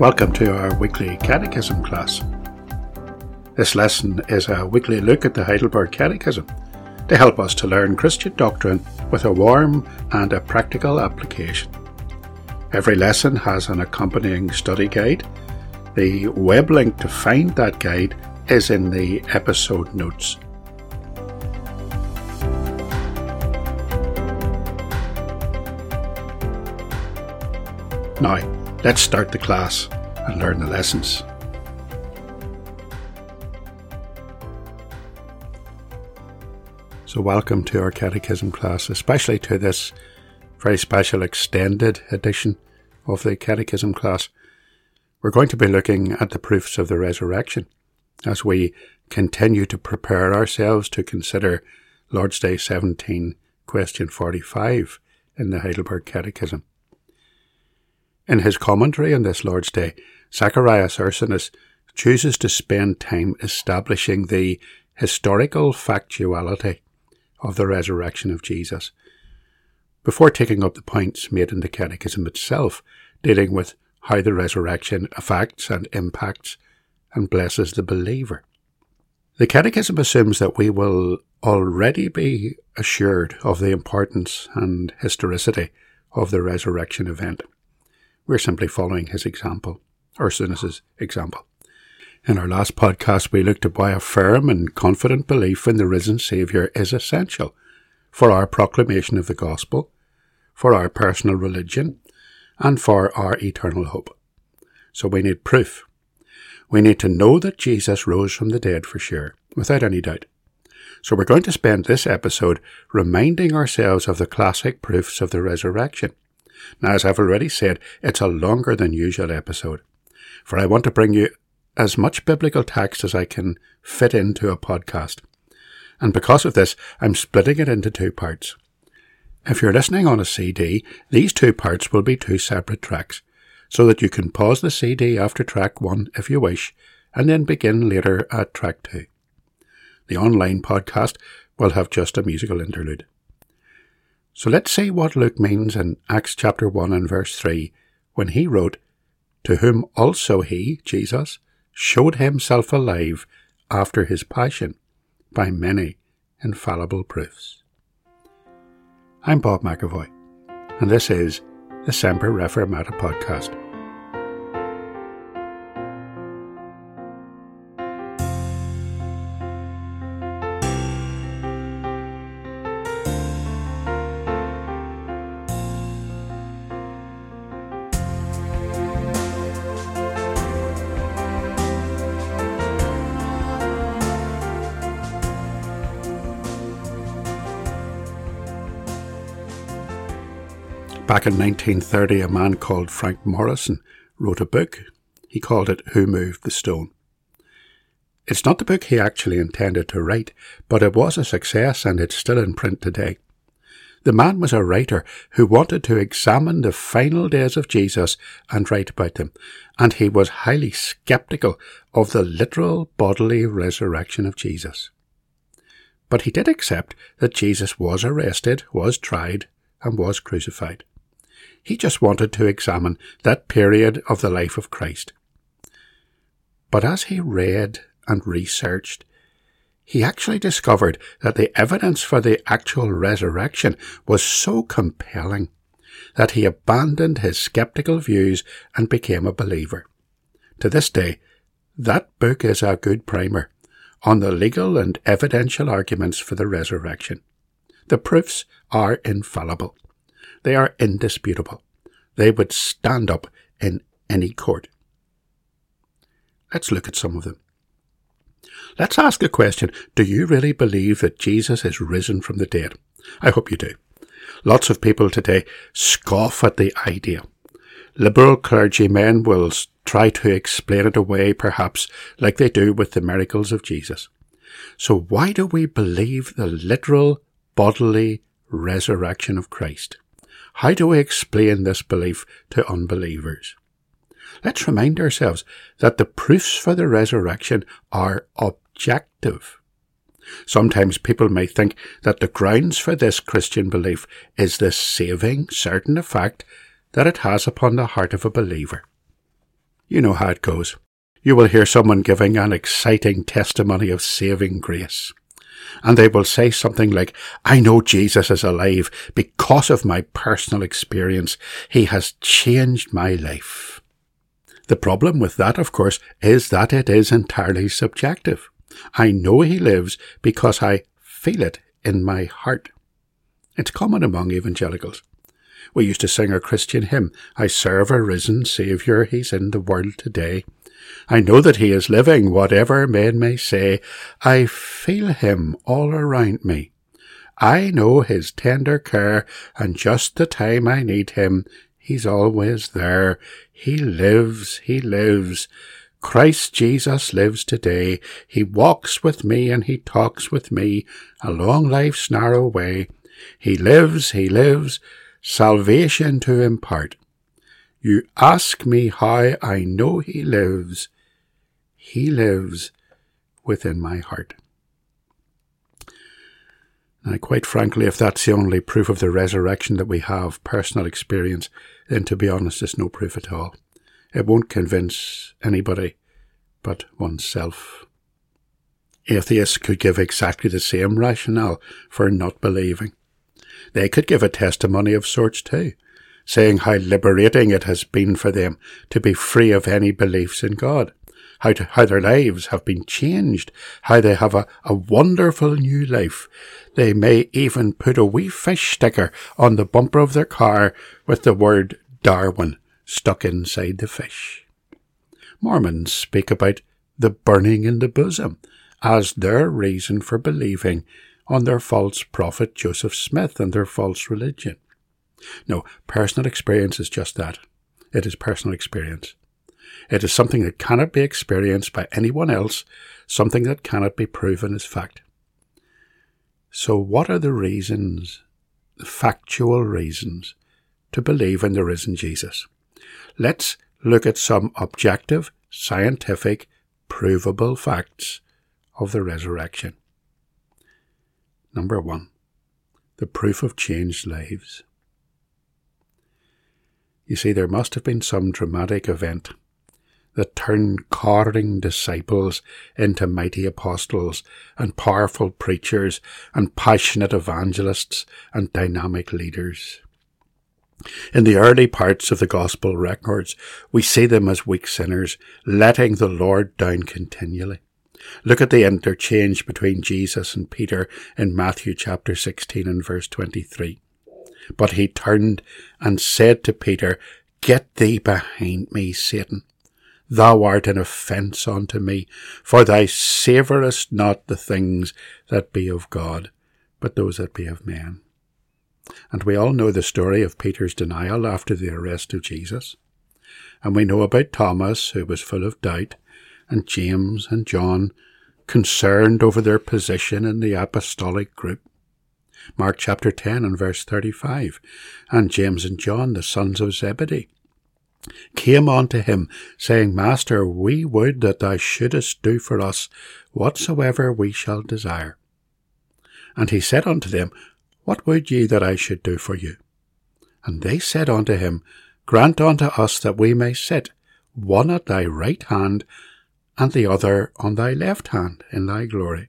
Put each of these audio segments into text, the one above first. Welcome to our weekly catechism class. This lesson is a weekly look at the Heidelberg Catechism to help us to learn Christian doctrine with a warm and a practical application. Every lesson has an accompanying study guide. The web link to find that guide is in the episode notes. Now, let's start the class and learn the lessons. So welcome to our catechism class, especially to this very special extended edition of the catechism class. We're going to be looking at the proofs of the resurrection as we continue to prepare ourselves to consider Lord's Day 17, question 45 in the Heidelberg Catechism. In his commentary on this Lord's Day, Zacharias Ursinus chooses to spend time establishing the historical factuality of the resurrection of Jesus, before taking up the points made in the Catechism itself, dealing with how the resurrection affects and impacts and blesses the believer. The Catechism assumes that we will already be assured of the importance and historicity of the resurrection event. We're simply following his example, Ursinus's example. In our last podcast, we looked at why a firm and confident belief in the risen Saviour is essential for our proclamation of the gospel, for our personal religion, and for our eternal hope. So we need proof. We need to know that Jesus rose from the dead for sure, without any doubt. So we're going to spend this episode reminding ourselves of the classic proofs of the resurrection. Now, as I've already said, it's a longer than usual episode, for I want to bring you as much biblical text as I can fit into a podcast. And because of this, I'm splitting it into two parts. If you're listening on a CD, these two parts will be two separate tracks, so that you can pause the CD after track one if you wish, and then begin later at track two. The online podcast will have just a musical interlude. So let's see what Luke means in Acts chapter 1 and verse 3 when he wrote, "To whom also he, Jesus, showed himself alive after his passion by many infallible proofs." I'm Bob McAvoy, and this is the Semper Reformata Podcast. Back in 1930, a man called Frank Morrison wrote a book. He called it Who Moved the Stone. It's not the book he actually intended to write, but it was a success and it's still in print today. The man was a writer who wanted to examine the final days of Jesus and write about them, and he was highly sceptical of the literal bodily resurrection of Jesus. But he did accept that Jesus was arrested, was tried, and was crucified. He just wanted to examine that period of the life of Christ. But as he read and researched, he actually discovered that the evidence for the actual resurrection was so compelling that he abandoned his sceptical views and became a believer. To this day, that book is a good primer on the legal and evidential arguments for the resurrection. The proofs are infallible. They are indisputable. They would stand up in any court. Let's look at some of them. Let's ask the question, do you really believe that Jesus is risen from the dead? I hope you do. Lots of people today scoff at the idea. Liberal clergymen will try to explain it away, perhaps, like they do with the miracles of Jesus. So why do we believe the literal bodily resurrection of Christ? How do we explain this belief to unbelievers? Let's remind ourselves that the proofs for the resurrection are objective. Sometimes people may think that the grounds for this Christian belief is the saving, certain effect that it has upon the heart of a believer. You know how it goes. You will hear someone giving an exciting testimony of saving grace. And they will say something like, I know Jesus is alive because of my personal experience. He has changed my life. The problem with that, of course, is that it is entirely subjective. I know he lives because I feel it in my heart. It's common among evangelicals. We used to sing a Christian hymn, I serve a risen Saviour, he's in the world today. I know that he is living, whatever men may say. I feel him all around me. I know his tender care, and just the time I need him, he's always there. He lives, he lives. Christ Jesus lives today. He walks with me and he talks with me along life's narrow way. He lives, he lives. Salvation to impart. You ask me how I know he lives. He lives within my heart. Now, quite frankly, if that's the only proof of the resurrection that we have, personal experience, then to be honest, it's no proof at all. It won't convince anybody but oneself. Atheists could give exactly the same rationale for not believing. They could give a testimony of sorts too, saying how liberating it has been for them to be free of any beliefs in God, how their lives have been changed, how they have a wonderful new life. They may even put a wee fish sticker on the bumper of their car with the word Darwin stuck inside the fish. Mormons speak about the burning in the bosom as their reason for believing on their false prophet Joseph Smith and their false religion. No, personal experience is just that. It is personal experience. It is something that cannot be experienced by anyone else, something that cannot be proven as fact. So what are the reasons, the factual reasons, to believe in the risen Jesus? Let's look at some objective, scientific, provable facts of the resurrection. Number 1. The proof of changed lives. You see, there must have been some dramatic event that turned cowering disciples into mighty apostles and powerful preachers and passionate evangelists and dynamic leaders. In the early parts of the gospel records, we see them as weak sinners, letting the Lord down continually. Look at the interchange between Jesus and Peter in Matthew chapter 16 and verse 23. But he turned and said to Peter, Get thee behind me, Satan. Thou art an offence unto me, for thou savourest not the things that be of God, but those that be of men. And we all know the story of Peter's denial after the arrest of Jesus. And we know about Thomas, who was full of doubt, and James and John, concerned over their position in the apostolic group. Mark chapter 10 and verse 35, And James and John, the sons of Zebedee, came unto him, saying, Master, we would that thou shouldest do for us whatsoever we shall desire. And he said unto them, What would ye that I should do for you? And they said unto him, Grant unto us that we may sit, one at thy right hand, and the other on thy left hand in thy glory.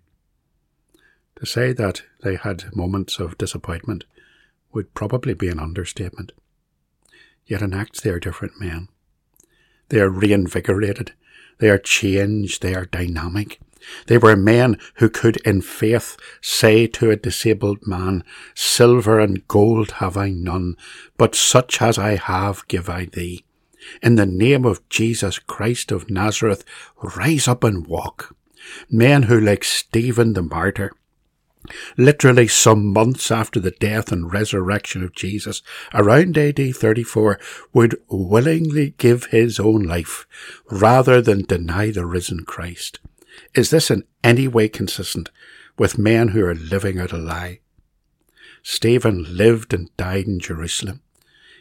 To say that they had moments of disappointment would probably be an understatement. Yet in Acts they are different men. They are reinvigorated. They are changed. They are dynamic. They were men who could in faith say to a disabled man, Silver and gold have I none, but such as I have give I thee. In the name of Jesus Christ of Nazareth, rise up and walk. Men who, like Stephen the martyr, literally some months after the death and resurrection of Jesus, around AD 34, would willingly give his own life rather than deny the risen Christ. Is this in any way consistent with men who are living out a lie? Stephen lived and died in Jerusalem.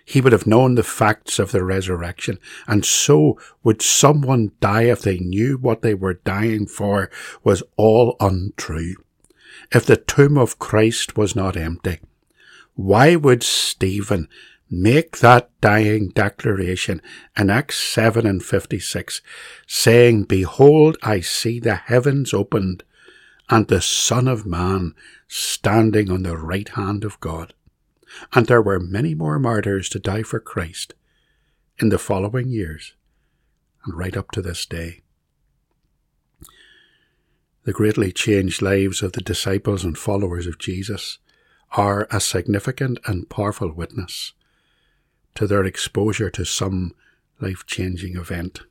He would have known the facts of the resurrection, and so would someone die if they knew what they were dying for was all untrue? If the tomb of Christ was not empty, why would Stephen make that dying declaration in Acts 7:56, saying, Behold, I see the heavens opened, and the Son of Man standing on the right hand of God. And there were many more martyrs to die for Christ in the following years, and right up to this day. The greatly changed lives of the disciples and followers of Jesus are a significant and powerful witness to their exposure to some life-changing event,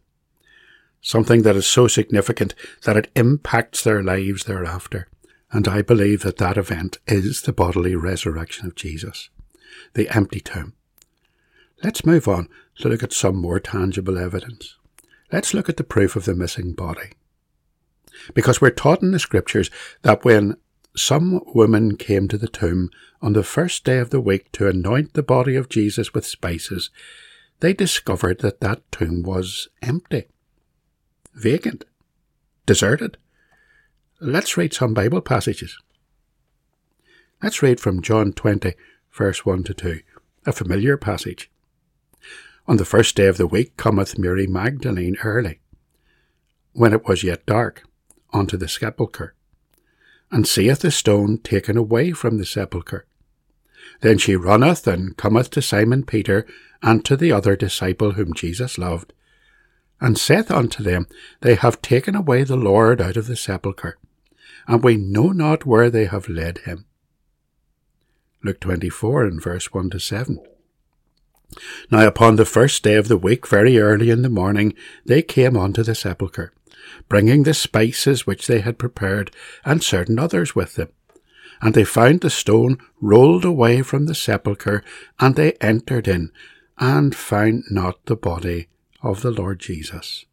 something that is so significant that it impacts their lives thereafter. And I believe that that event is the bodily resurrection of Jesus, the empty tomb. Let's move on to look at some more tangible evidence. Let's look at the proof of the missing body. Because we're taught in the Scriptures that when some women came to the tomb on the first day of the week to anoint the body of Jesus with spices, they discovered that that tomb was empty, vacant, deserted. Let's read some Bible passages. Let's read from John 20, verse 1-2, a familiar passage. On the first day of the week cometh Mary Magdalene early, when it was yet dark, unto the sepulchre, and seeth the stone taken away from the sepulchre. Then she runneth and cometh to Simon Peter and to the other disciple whom Jesus loved, and saith unto them, They have taken away the Lord out of the sepulchre, and we know not where they have laid him. Luke 24 and verse 1-7. Now upon the first day of the week, very early in the morning, they came unto the sepulchre, bringing the spices which they had prepared, and certain others with them. And they found the stone rolled away from the sepulchre, and they entered in, and found not the body of the Lord Jesus.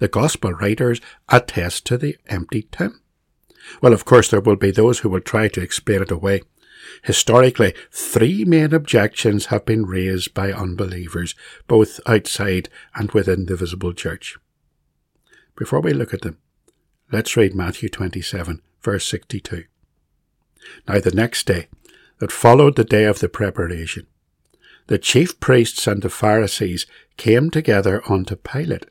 The Gospel writers attest to the empty tomb. Well, of course, there will be those who will try to explain it away. Historically, three main objections have been raised by unbelievers, both outside and within the visible church. Before we look at them, let's read Matthew 27, verse 62. Now the next day, that followed the day of the preparation, the chief priests and the Pharisees came together unto Pilate,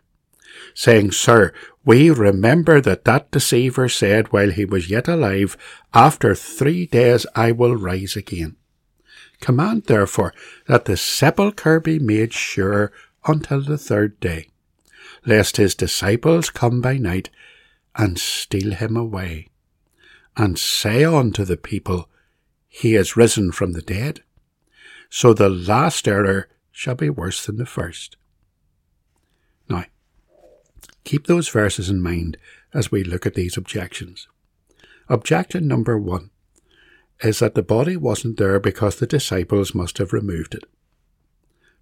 saying, Sir, we remember that deceiver said while he was yet alive, After 3 days I will rise again. Command therefore that the sepulchre be made sure until the third day, lest his disciples come by night and steal him away, and say unto the people, He is risen from the dead. So the last error shall be worse than the first. Now, keep those verses in mind as we look at these objections. Objection number 1 is that the body wasn't there because the disciples must have removed it.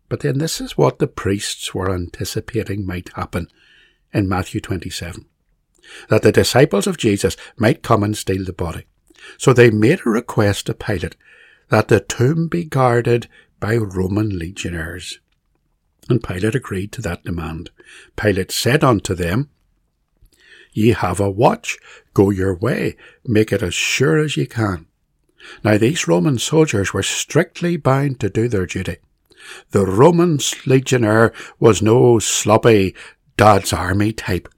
But then this is what the priests were anticipating might happen in Matthew 27, that the disciples of Jesus might come and steal the body. So they made a request to Pilate that the tomb be guarded by Roman legionnaires. And Pilate agreed to that demand. Pilate said unto them, Ye have a watch, go your way, make it as sure as ye can. Now these Roman soldiers were strictly bound to do their duty. The Roman legionnaire was no sloppy dad's army type.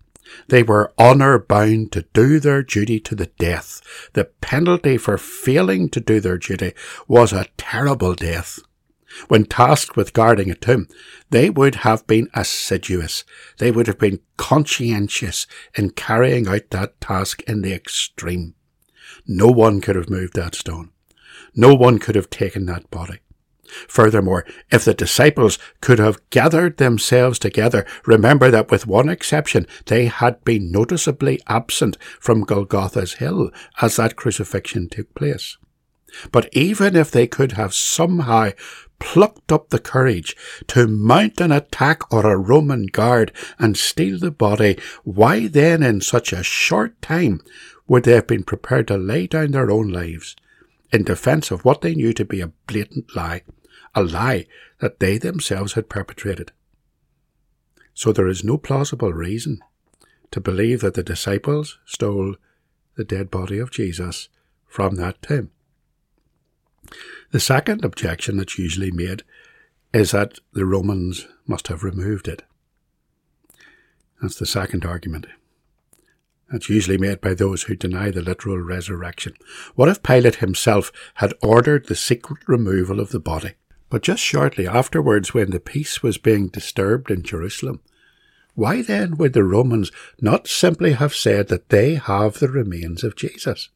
They were honour-bound to do their duty to the death. The penalty for failing to do their duty was a terrible death. When tasked with guarding a tomb, they would have been assiduous. They would have been conscientious in carrying out that task in the extreme. No one could have moved that stone. No one could have taken that body. Furthermore, if the disciples could have gathered themselves together, remember that with one exception, they had been noticeably absent from Golgotha's hill as that crucifixion took place. But even if they could have somehow plucked up the courage to mount an attack or a Roman guard and steal the body, why then in such a short time would they have been prepared to lay down their own lives in defence of what they knew to be a blatant lie? A lie that they themselves had perpetrated. So there is no plausible reason to believe that the disciples stole the dead body of Jesus from that tomb. The second objection that's usually made is that the Romans must have removed it. That's the second argument. That's usually made by those who deny the literal resurrection. What if Pilate himself had ordered the secret removal of the body? But just shortly afterwards, when the peace was being disturbed in Jerusalem, why then would the Romans not simply have said that they have the remains of Jesus?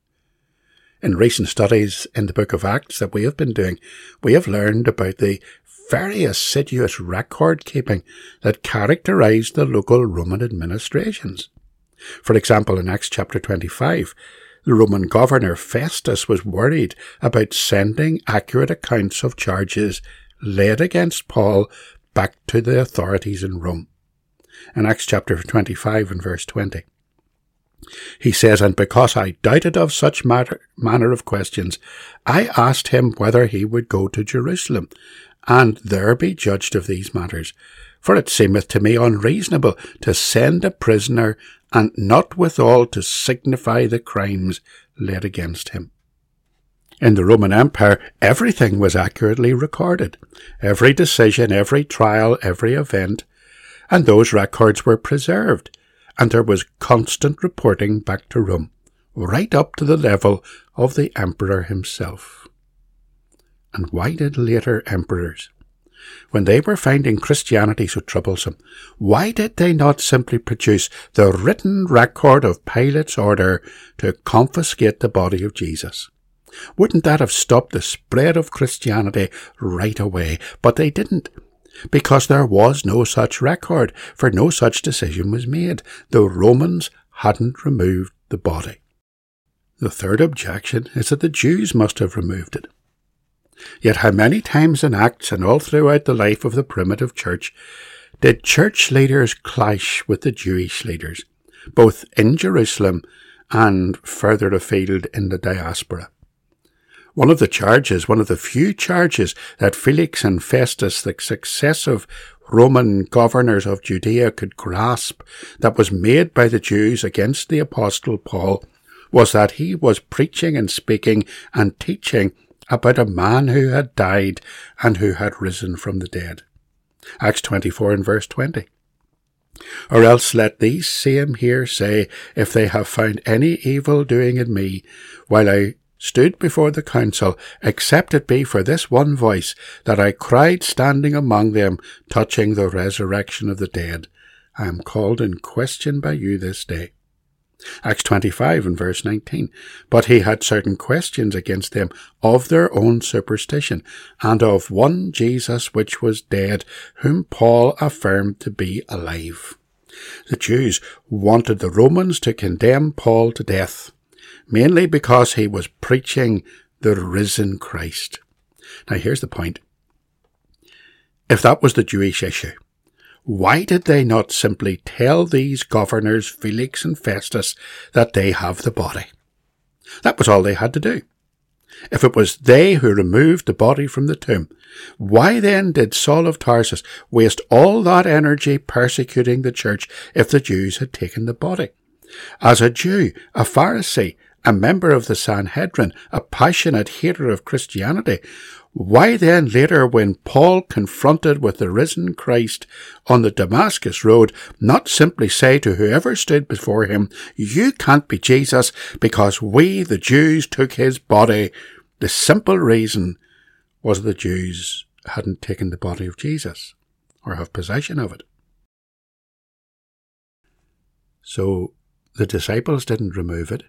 In recent studies in the book of Acts that we have been doing, we have learned about the very assiduous record-keeping that characterised the local Roman administrations. For example, in Acts chapter 25, the Roman governor Festus was worried about sending accurate accounts of charges laid against Paul back to the authorities in Rome. In Acts chapter 25 and verse 20, he says, "And because I doubted of such manner of questions, I asked him whether he would go to Jerusalem, and there be judged of these matters. For it seemeth to me unreasonable to send a prisoner, and not withal to signify the crimes laid against him." In the Roman Empire, everything was accurately recorded. Every decision, every trial, every event, and those records were preserved, and there was constant reporting back to Rome, right up to the level of the emperor himself. And why did later emperors, when they were finding Christianity so troublesome, why did they not simply produce the written record of Pilate's order to confiscate the body of Jesus? Wouldn't that have stopped the spread of Christianity right away? But they didn't, because there was no such record, for no such decision was made. The Romans hadn't removed the body. The third objection is that the Jews must have removed it. Yet how many times in Acts and all throughout the life of the primitive church did church leaders clash with the Jewish leaders, both in Jerusalem and further afield in the diaspora? One of the few charges that Felix and Festus, the successive Roman governors of Judea, could grasp that was made by the Jews against the Apostle Paul was that he was preaching and speaking and teaching about a man who had died and who had risen from the dead. Acts 24 and verse 20. "Or else let these same here say, if they have found any evil doing in me, while I stood before the council, except it be for this one voice, that I cried standing among them, touching the resurrection of the dead, I am called in question by you this day." Acts 25 and verse 19, "But he had certain questions against them of their own superstition, and of one Jesus which was dead, whom Paul affirmed to be alive." The Jews wanted the Romans to condemn Paul to death, mainly because he was preaching the risen Christ. Now here's the point. If that was the Jewish issue, why did they not simply tell these governors, Felix and Festus, that they have the body? That was all they had to do. If it was they who removed the body from the tomb, why then did Saul of Tarsus waste all that energy persecuting the church if the Jews had taken the body? As a Jew, a Pharisee, a member of the Sanhedrin, a passionate hater of Christianity, why then later when Paul confronted with the risen Christ on the Damascus road, not simply say to whoever stood before him, "You can't be Jesus because we, the Jews, took his body"? The simple reason was the Jews hadn't taken the body of Jesus or have possession of it. So the disciples didn't remove it.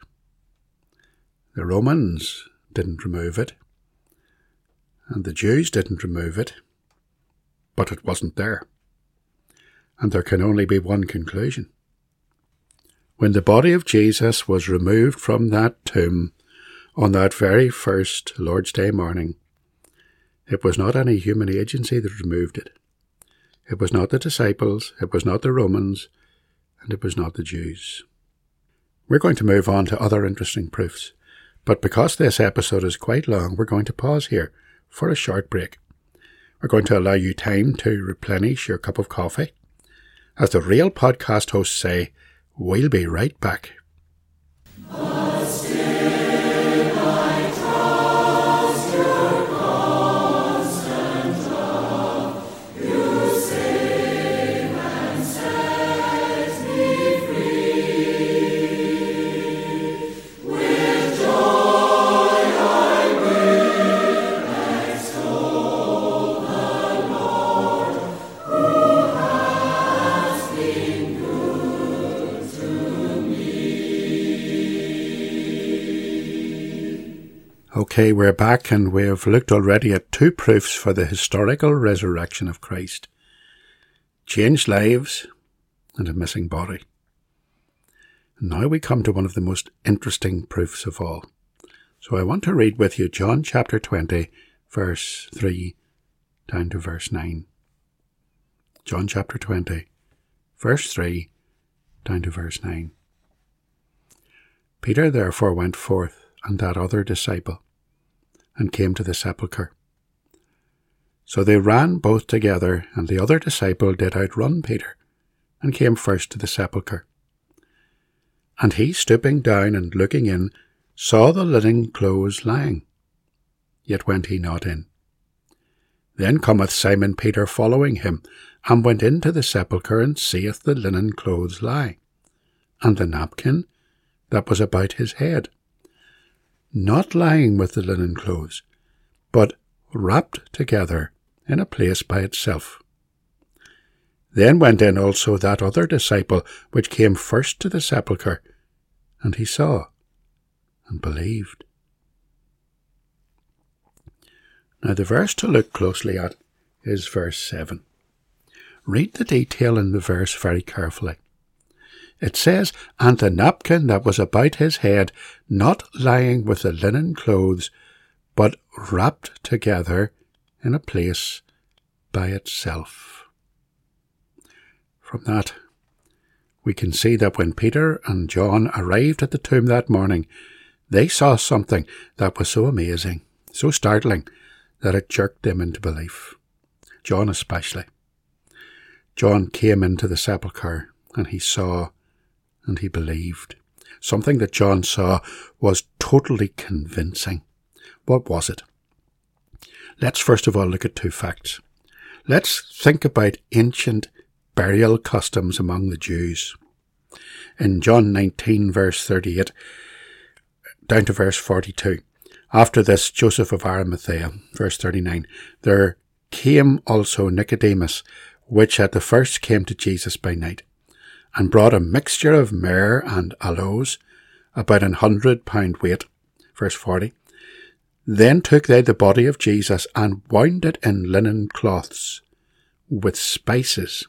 The Romans didn't remove it. And the Jews didn't remove it. But it wasn't there. And there can only be one conclusion. When the body of Jesus was removed from that tomb on that very first Lord's Day morning, it was not any human agency that removed it. It was not the disciples, it was not the Romans, and it was not the Jews. We're going to move on to other interesting proofs, but because this episode is quite long, we're going to pause here for a short break. We're going to allow you time to replenish your cup of coffee. As the real podcast hosts say, we'll be right back. Okay, we're back and we've looked already at two proofs for the historical resurrection of Christ. Changed lives and a missing body. Now we come to one of the most interesting proofs of all. So I want to read with you John chapter 20, verse 3 down to verse 9. John chapter 20, verse 3 down to verse 9. Peter therefore went forth, and that other disciple, and came to the sepulchre. So they ran both together, and the other disciple did outrun Peter, and came first to the sepulchre. And he, stooping down and looking in, saw the linen clothes lying, yet went he not in. Then cometh Simon Peter following him, and went into the sepulchre, and seeth the linen clothes lie, and the napkin that was about his head, not lying with the linen clothes, but wrapped together in a place by itself. Then went in also that other disciple, which came first to the sepulchre, and he saw, and believed. Now the verse to look closely at is verse 7. Read the detail in the verse very carefully. It says, and the napkin that was about his head, not lying with the linen clothes, but wrapped together in a place by itself. From that, we can see that when Peter and John arrived at the tomb that morning, they saw something that was so amazing, so startling, that it jerked them into belief. John especially. John came into the sepulchre, and he saw, and he believed. Something that John saw was totally convincing. What was it? Let's first of all look at two facts. Let's think about ancient burial customs among the Jews. In John 19, verse 38, down to verse 42. After this, Joseph of Arimathea, verse 39, there came also Nicodemus, which at the first came to Jesus by night, and brought a mixture of myrrh and aloes, about 100 pound weight, verse 40. Then took they the body of Jesus, and wound it in linen cloths, with spices,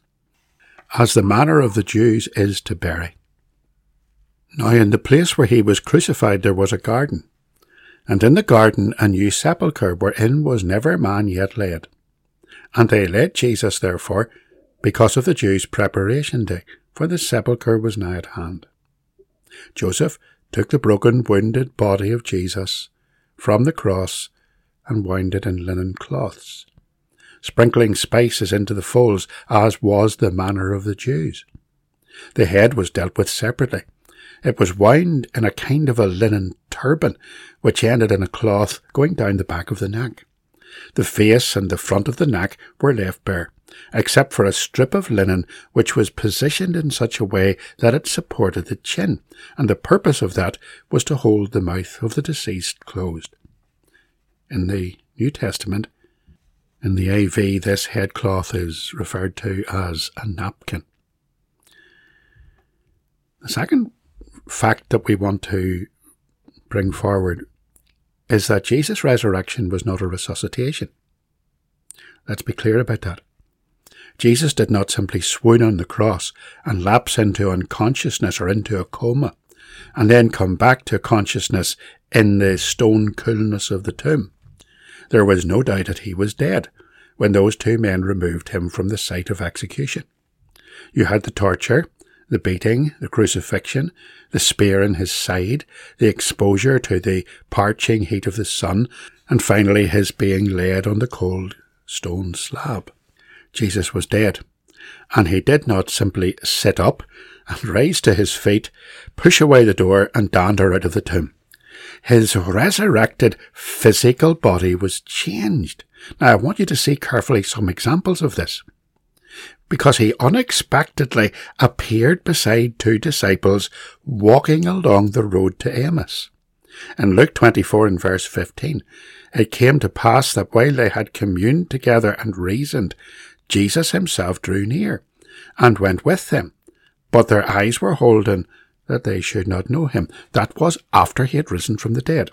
as the manner of the Jews is to bury. Now in the place where he was crucified there was a garden, and in the garden a new sepulchre, wherein was never man yet laid. And they laid Jesus therefore, because of the Jews' preparation day, for the sepulchre was nigh at hand. Joseph took the broken, wounded body of Jesus from the cross, and wound it in linen cloths, sprinkling spices into the folds, as was the manner of the Jews. The head was dealt with separately. It was wound in a kind of a linen turban, which ended in a cloth going down the back of the neck. The face and the front of the neck were left bare, except for a strip of linen which was positioned in such a way that it supported the chin, and the purpose of that was to hold the mouth of the deceased closed. In the New Testament, in the AV, this headcloth is referred to as a napkin. The second fact that we want to bring forward is that Jesus' resurrection was not a resuscitation. Let's be clear about that. Jesus did not simply swoon on the cross and lapse into unconsciousness or into a coma, and then come back to consciousness in the stone coolness of the tomb. There was no doubt that he was dead when those two men removed him from the site of execution. You had the torture, the beating, the crucifixion, the spear in his side, the exposure to the parching heat of the sun, and finally his being laid on the cold stone slab. Jesus was dead, and he did not simply sit up and rise to his feet, push away the door, and dander out of the tomb. His resurrected physical body was changed. Now I want you to see carefully some examples of this, because he unexpectedly appeared beside two disciples walking along the road to Emmaus. In Luke 24 and verse 15, it came to pass that while they had communed together and reasoned, Jesus himself drew near, and went with them, but their eyes were holden that they should not know him. That was after he had risen from the dead.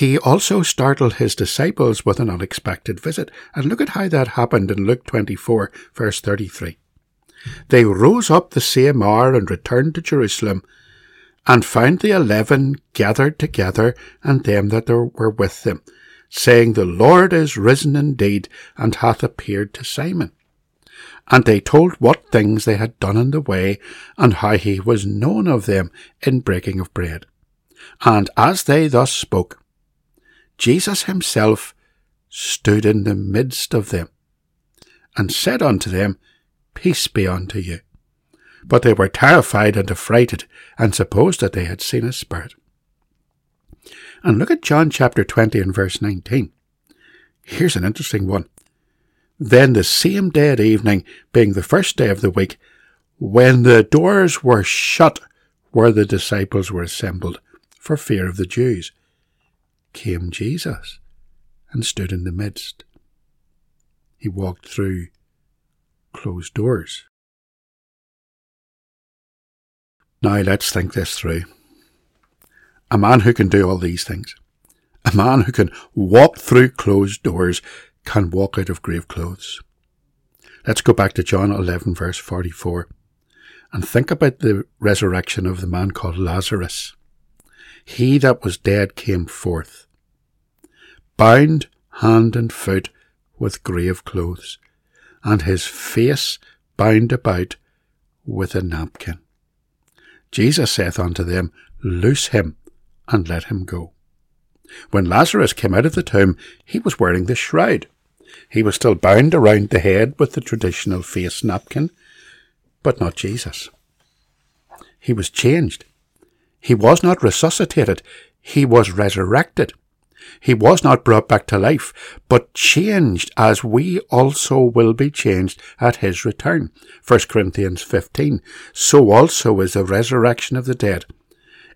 He also startled his disciples with an unexpected visit. And look at how that happened in Luke 24, verse 33. They rose up the same hour and returned to Jerusalem, and found the 11 gathered together, and them that were with them, saying, The Lord is risen indeed, and hath appeared to Simon. And they told what things they had done in the way, and how he was known of them in breaking of bread. And as they thus spoke, Jesus himself stood in the midst of them, and said unto them, Peace be unto you. But they were terrified and affrighted, and supposed that they had seen a spirit. And look at John chapter 20 and verse 19. Here's an interesting one. Then the same day at evening, being the first day of the week, when the doors were shut, where the disciples were assembled, for fear of the Jews, came Jesus, and stood in the midst. He walked through closed doors. Now let's think this through. A man who can do all these things, a man who can walk through closed doors, can walk out of grave clothes. Let's go back to John 11 verse 44 and think about the resurrection of the man called Lazarus. He that was dead came forth, bound hand and foot with grave clothes, and his face bound about with a napkin. Jesus saith unto them, Loose him, and let him go. When Lazarus came out of the tomb, he was wearing the shroud. He was still bound around the head with the traditional face napkin, but not Jesus. He was changed. He was not resuscitated. He was resurrected. He was not brought back to life, but changed as we also will be changed at his return. 1 Corinthians 15. So also is the resurrection of the dead.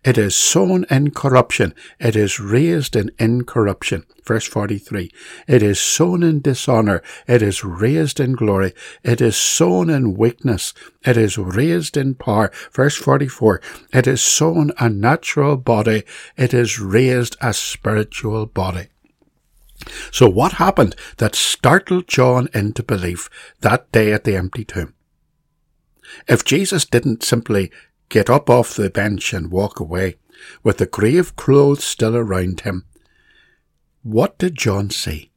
It is sown in corruption. It is raised in incorruption. Verse 43. It is sown in dishonour. It is raised in glory. It is sown in weakness. It is raised in power. Verse 44. It is sown a natural body. It is raised a spiritual body. So what happened that startled John into belief that day at the empty tomb? If Jesus didn't simply get up off the bench and walk away, with the grave clothes still around him, what did John see?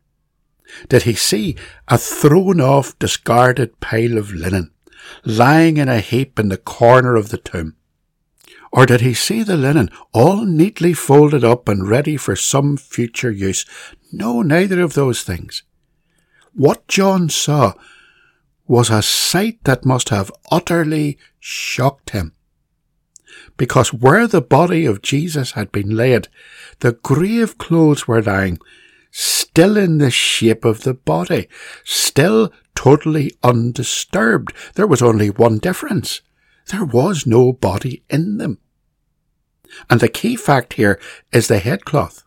Did he see a thrown-off, discarded pile of linen, lying in a heap in the corner of the tomb? Or did he see the linen, all neatly folded up and ready for some future use? No, neither of those things. What John saw was a sight that must have utterly shocked him. Because where the body of Jesus had been laid, the grave clothes were lying, still in the shape of the body, still totally undisturbed. There was only one difference. There was no body in them. And the key fact here is the headcloth.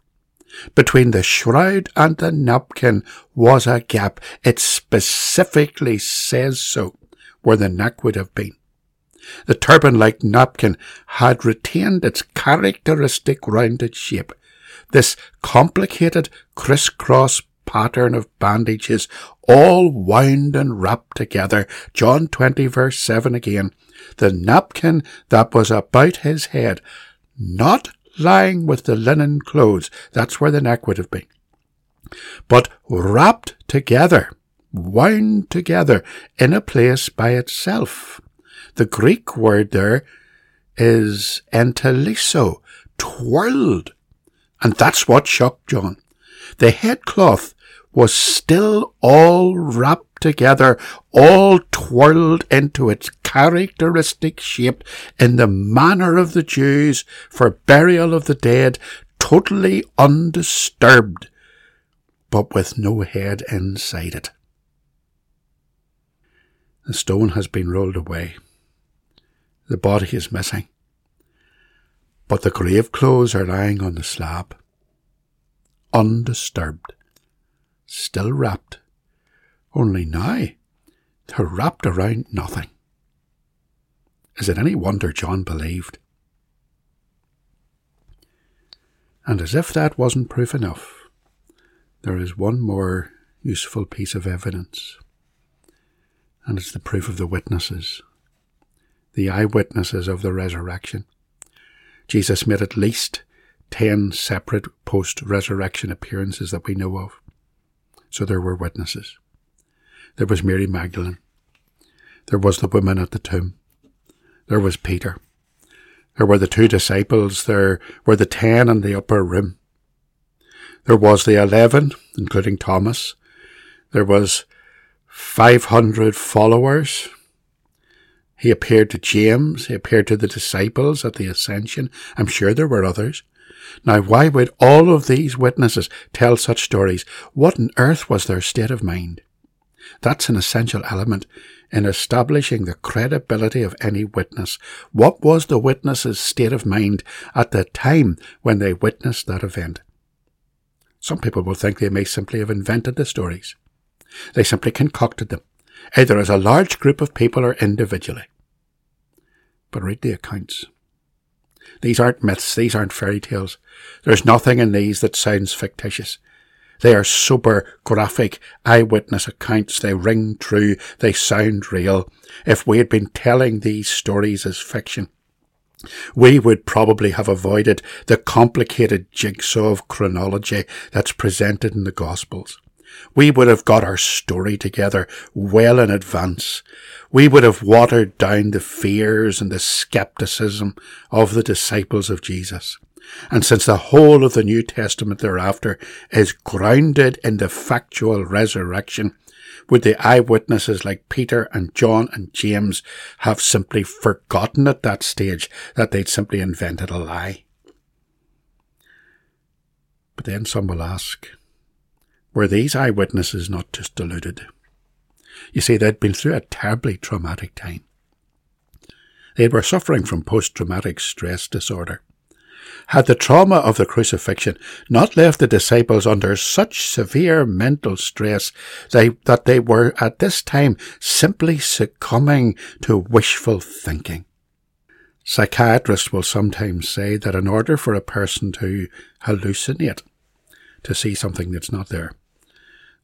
Between the shroud and the napkin was a gap. It specifically says so, where the neck would have been. The turban-like napkin had retained its characteristic rounded shape. This complicated criss-cross pattern of bandages, all wound and wrapped together. John 20 verse 7 again. The napkin that was about his head, not lying with the linen clothes, that's where the neck would have been, but wrapped together, wound together in a place by itself. The Greek word there is enteliso, twirled. And that's what shocked John. The headcloth was still all wrapped together, all twirled into its characteristic shape in the manner of the Jews for burial of the dead, totally undisturbed, but with no head inside it. The stone has been rolled away. The body is missing, but the grave clothes are lying on the slab, undisturbed, still wrapped, only now they're wrapped around nothing. Is it any wonder John believed? And as if that wasn't proof enough, there is one more useful piece of evidence, and it's the proof of the witnesses, the eyewitnesses of the resurrection. Jesus made at least 10 separate post-resurrection appearances that we know of. So there were witnesses. There was Mary Magdalene. There was the woman at the tomb. There was Peter. There were the 2 disciples. There were the 10 in the upper room. There was the 11, including Thomas. There was 500 followers. He appeared to James. He appeared to the disciples at the ascension. I'm sure there were others. Now, why would all of these witnesses tell such stories? What on earth was their state of mind? That's an essential element in establishing the credibility of any witness. What was the witness's state of mind at the time when they witnessed that event? Some people will think they may simply have invented the stories. They simply concocted them, either as a large group of people or individually. But read the accounts. These aren't myths, these aren't fairy tales. There's nothing in these that sounds fictitious. They are sober, graphic, eyewitness accounts. They ring true. They sound real. If we had been telling these stories as fiction, we would probably have avoided the complicated jigsaw of chronology that's presented in the Gospels. We would have got our story together well in advance. We would have watered down the fears and the skepticism of the disciples of Jesus. And since the whole of the New Testament thereafter is grounded in the factual resurrection, would the eyewitnesses like Peter and John and James have simply forgotten at that stage that they'd simply invented a lie? But then some will ask, were these eyewitnesses not just deluded? You see, they'd been through a terribly traumatic time. They were suffering from post-traumatic stress disorder. Had the trauma of the crucifixion not left the disciples under such severe mental stress that they were at this time simply succumbing to wishful thinking? Psychiatrists will sometimes say that in order for a person to hallucinate, to see something that's not there,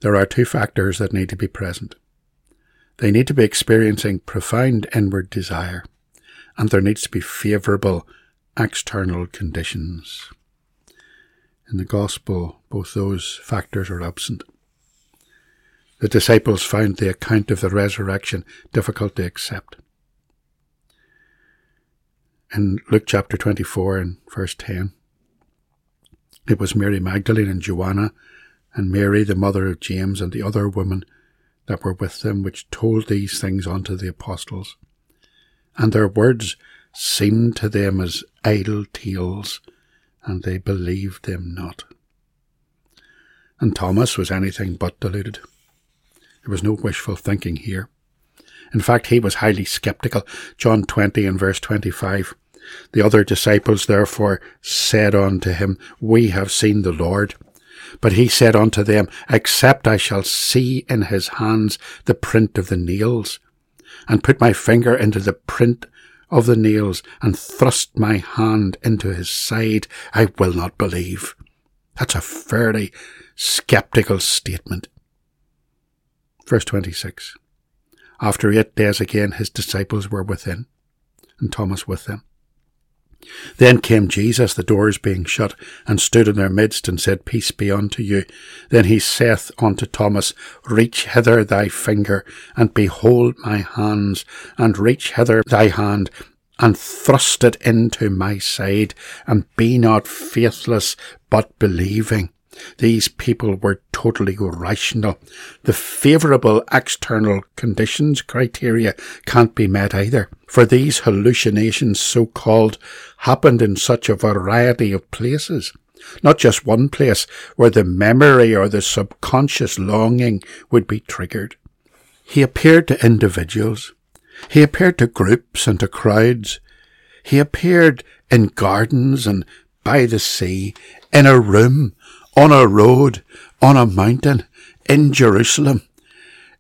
there are 2 factors that need to be present. They need to be experiencing profound inward desire, and there needs to be favourable external conditions. In the Gospel, both those factors are absent. The disciples found the account of the resurrection difficult to accept. In Luke chapter 24 and verse 10, it was Mary Magdalene and Joanna and Mary the mother of James and the other women that were with them which told these things unto the apostles. And their words seemed to them as idle tales, and they believed them not. And Thomas was anything but deluded. There was no wishful thinking here. In fact, he was highly sceptical. John 20 and verse 25. The other disciples therefore said unto him, We have seen the Lord. But he said unto them, Except I shall see in his hands the print of the nails, and put my finger into the print of the nails, and thrust my hand into his side, I will not believe. That's a fairly sceptical statement. Verse 26. After 8 days again his disciples were within, and Thomas with them. Then came Jesus, the doors being shut, and stood in their midst, and said, Peace be unto you. Then he saith unto Thomas, Reach hither thy finger, and behold my hands, and reach hither thy hand, and thrust it into my side, and be not faithless, but believing. These people were totally rational. The favourable external conditions criteria can't be met either, for these hallucinations, so-called, happened in such a variety of places. Not just one place where the memory or the subconscious longing would be triggered. He appeared to individuals. He appeared to groups and to crowds. He appeared in gardens and by the sea, in a room, on a road, on a mountain, in Jerusalem.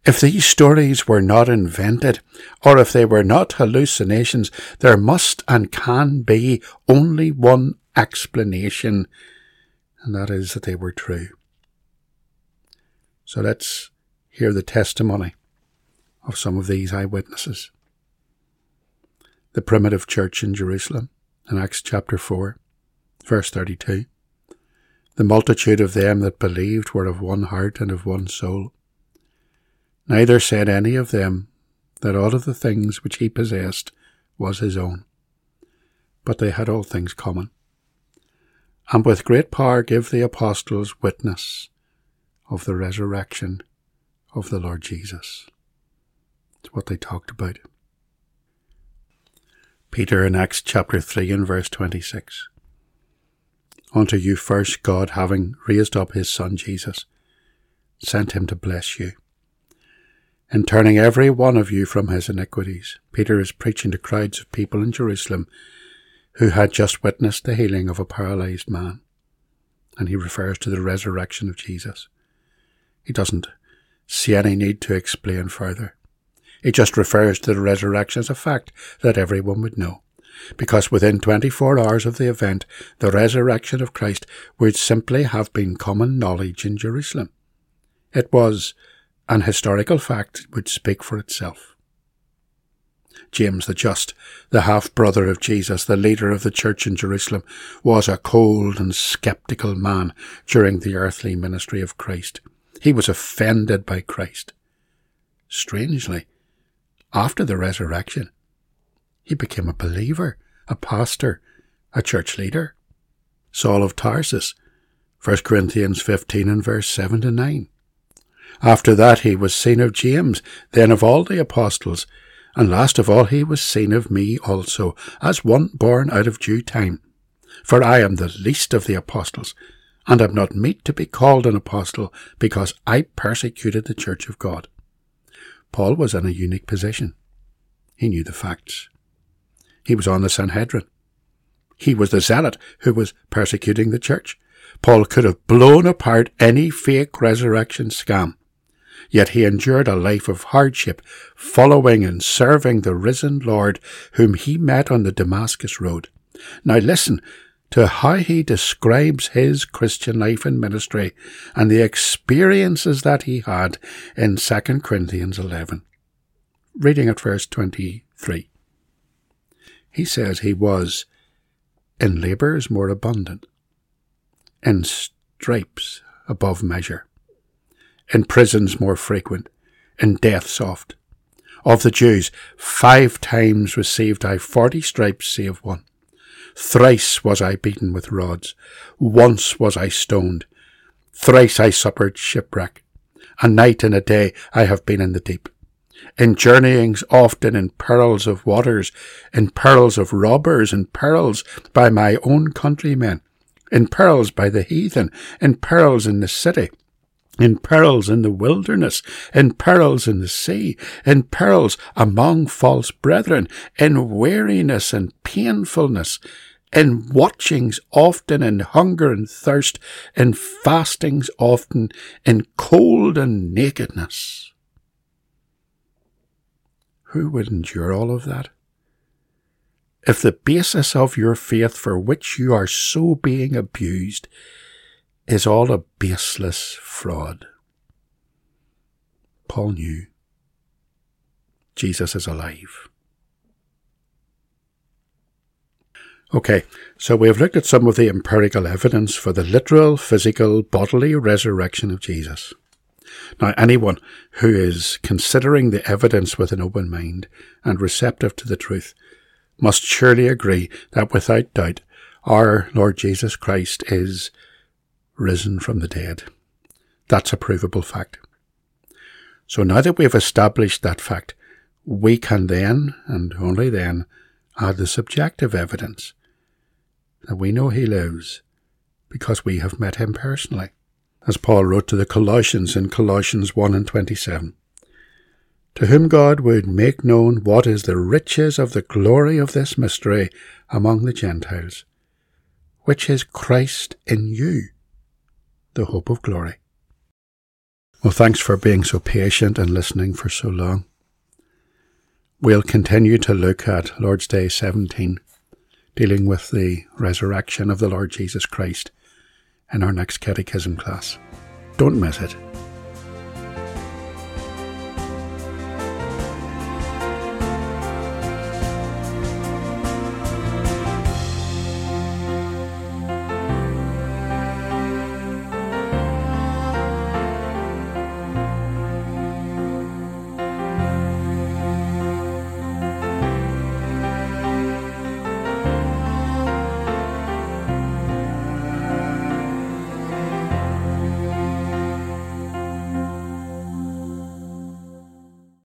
If these stories were not invented, or if they were not hallucinations, there must and can be only one explanation, and that is that they were true. So let's hear the testimony of some of these eyewitnesses. The primitive church in Jerusalem, in Acts chapter 4, verse 32. The multitude of them that believed were of one heart and of one soul. Neither said any of them that all of the things which he possessed was his own, but they had all things common. And with great power give the apostles witness of the resurrection of the Lord Jesus. It's what they talked about. Peter in Acts chapter 3 and verse 26. Unto you first God, having raised up his Son Jesus, sent him to bless you, in turning every one of you from his iniquities. Peter is preaching to crowds of people in Jerusalem who had just witnessed the healing of a paralysed man, and he refers to the resurrection of Jesus. He doesn't see any need to explain further. He just refers to the resurrection as a fact that everyone would know, because within 24 hours of the event, the resurrection of Christ would simply have been common knowledge in Jerusalem. It was an historical fact would speak for itself. James the Just, the half-brother of Jesus, the leader of the church in Jerusalem, was a cold and sceptical man during the earthly ministry of Christ. He was offended by Christ. Strangely, after the resurrection, he became a believer, a pastor, a church leader. Saul of Tarsus, 1 Corinthians 15 and verse 7 to 9. After that he was seen of James, then of all the apostles, and last of all he was seen of me also, as one born out of due time. For I am the least of the apostles, and am not meet to be called an apostle, because I persecuted the church of God. Paul was in a unique position. He knew the facts. He was on the Sanhedrin. He was the zealot who was persecuting the church. Paul could have blown apart any fake resurrection scam. Yet he endured a life of hardship, following and serving the risen Lord whom he met on the Damascus road. Now listen to how he describes his Christian life and ministry and the experiences that he had in 2 Corinthians 11. Reading at verse 23. He says he was in labours more abundant, in stripes above measure, in prisons more frequent, in deaths oft. Of the Jews, 5 times received I 40 stripes, save one. Thrice was I beaten with rods. Once was I stoned. Thrice I suffered shipwreck. A night and a day I have been in the deep. In journeyings often, in perils of waters, in perils of robbers, in perils by my own countrymen, in perils by the heathen, in perils in the city, in perils in the wilderness, in perils in the sea, in perils among false brethren, in weariness and painfulness, in watchings often, in hunger and thirst, in fastings often, in cold and nakedness. Who would endure all of that? If the basis of your faith, for which you are so being abused, is all a baseless fraud. Paul knew Jesus is alive. Okay, so we have looked at some of the empirical evidence for the literal, physical, bodily resurrection of Jesus. Now, anyone who is considering the evidence with an open mind and receptive to the truth must surely agree that without doubt our Lord Jesus Christ is risen from the dead. That's a provable fact. So now that we have established that fact, we can then, and only then, add the subjective evidence that we know he lives because we have met him personally. As Paul wrote to the Colossians in Colossians 1 and 27, to whom God would make known what is the riches of the glory of this mystery among the Gentiles, which is Christ in you, the hope of glory. Well, thanks for being so patient and listening for so long. We'll continue to look at Lord's Day 17, dealing with the resurrection of the Lord Jesus Christ in our next catechism class. Don't miss it.